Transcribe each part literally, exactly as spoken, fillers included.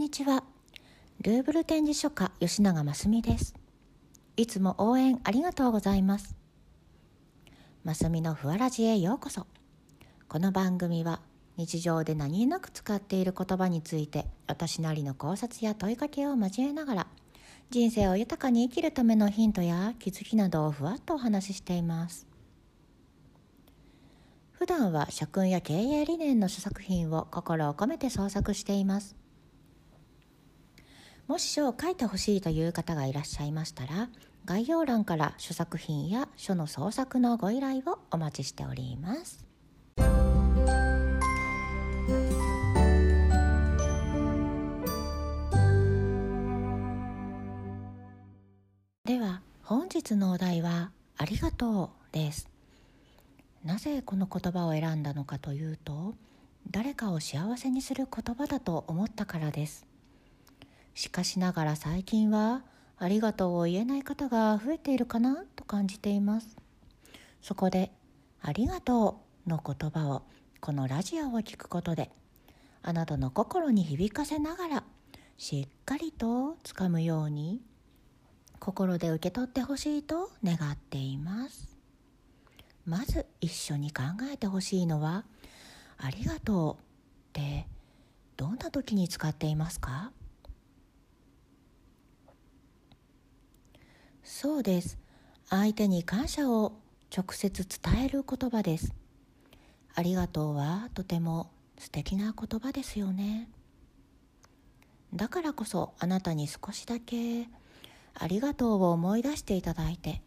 んにちは。ルーブル展示書家吉永真澄です。いつも応援ありがとうございます。真澄のふわらじへようこそ。この番組は日常で何気なく使っている言葉について私なりの考察や問いかけを交えながら人生を豊かに生きるためのヒントや気づきなどをふわっとお話ししています。普段は社訓や経営理念の著作品を心を込めて創作しています。もし書を書いてほしいという方がいらっしゃいましたら、概要欄から著作品や書の創作のご依頼をお待ちしております。では本日のお題はありがとうです。なぜこの言葉を選んだのかというと、誰かを幸せにする言葉だと思ったからです。しかしながら最近はありがとうを言えない方が増えているかなと感じています。そこでありがとうの言葉をこのラジオを聞くことで、あなたの心に響かせながらしっかりとつかむように心で受け取ってほしいと願っています。まず一緒に考えてほしいのは、ありがとうってどんな時に使っていますか？そうです。相手に感謝を直接伝える言葉です。ありがとうはとても素敵な言葉ですよね。だからこそあなたに少しだけありがとうを思い出していただいて、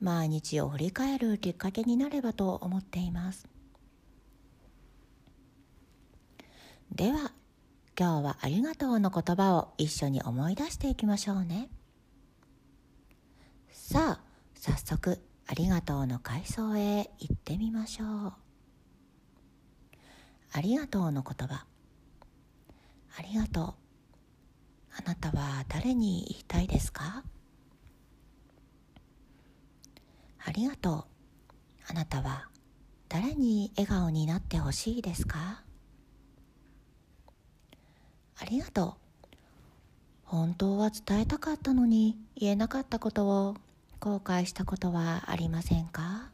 毎日を振り返るきっかけになればと思っています。では今日はありがとうの言葉を一緒に思い出していきましょうね。さあ早速ありがとうの回想へ行ってみましょう。ありがとうの言葉。ありがとう。あなたは誰に言いたいですか？ありがとう。あなたは誰に笑顔になってほしいですか？ありがとう。本当は伝えたかったのに言えなかったことを後悔したことはありませんか？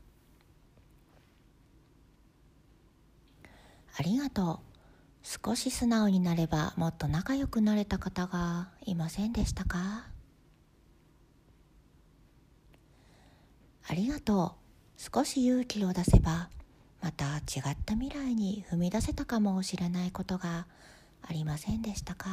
ありがとう。少し素直になればもっと仲良くなれた方がいませんでしたか？ありがとう。少し勇気を出せば、また違った未来に踏み出せたかもしれないことがありませんでしたか？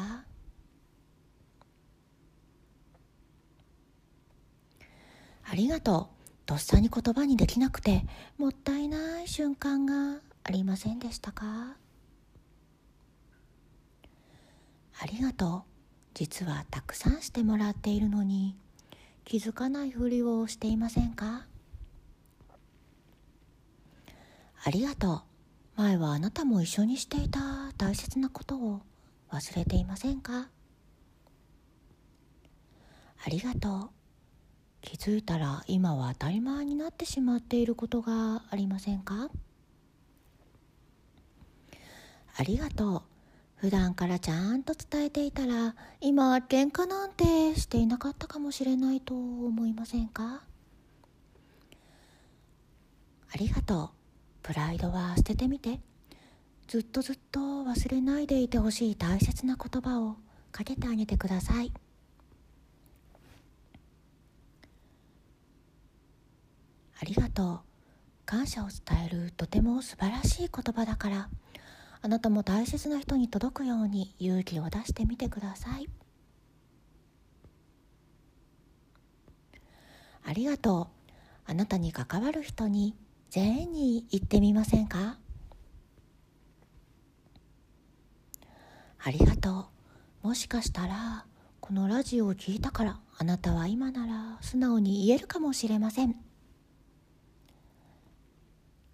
ありがとう。とっさに言葉にできなくて、もったいない瞬間がありませんでしたか？ありがとう。実はたくさんしてもらっているのに、気づかないふりをしていませんか？ありがとう。前はあなたも一緒にしていた大切なことを忘れていませんか？ありがとう。気づいたら今は当たり前になってしまっていることがありませんか？ありがとう。普段からちゃんと伝えていたら、今喧嘩なんてしていなかったかもしれないと思いませんか？ありがとう。プライドは捨ててみて。ずっとずっと忘れないでいてほしい大切な言葉をかけてあげてください。ありがとう。感謝を伝えるとても素晴らしい言葉だから、あなたも大切な人に届くように勇気を出してみてください。ありがとう。あなたに関わる人に全員に言ってみませんか？ありがとう。もしかしたらこのラジオを聞いたから、あなたは今なら素直に言えるかもしれません。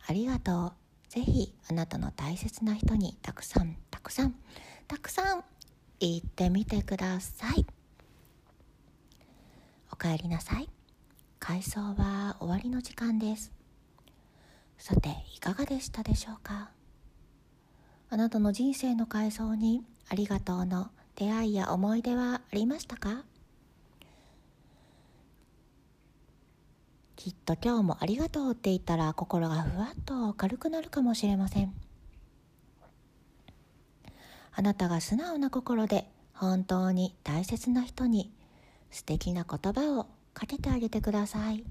ありがとう。ぜひあなたの大切な人にたくさんたくさんたくさん言ってみてください。おかえりなさい。回想は終わりの時間です。さていかがでしたでしょうか。あなたの人生の回想にありがとうの出会いや思い出はありましたか？きっと今日もありがとうって言ったら心がふわっと軽くなるかもしれません。あなたが素直な心で本当に大切な人に素敵な言葉をかけてあげてください。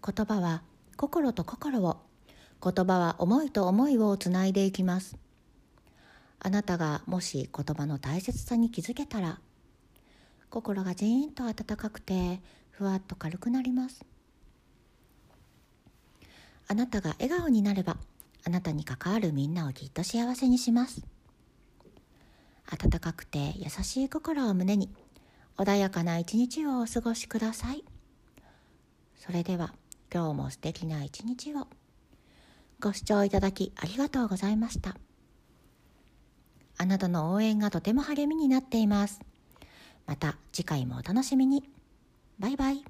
言葉は心と心を、言葉は思いと思いをつないでいきます。あなたがもし言葉の大切さに気づけたら、心がじーんと温かくてふわっと軽くなります。あなたが笑顔になれば、あなたに関わるみんなをきっと幸せにします。温かくて優しい心を胸に、穏やかな一日をお過ごしください。それでは、今日も素敵な一日を。ご視聴いただきありがとうございました。あなたの応援がとても励みになっています。また次回もお楽しみに。バイバイ。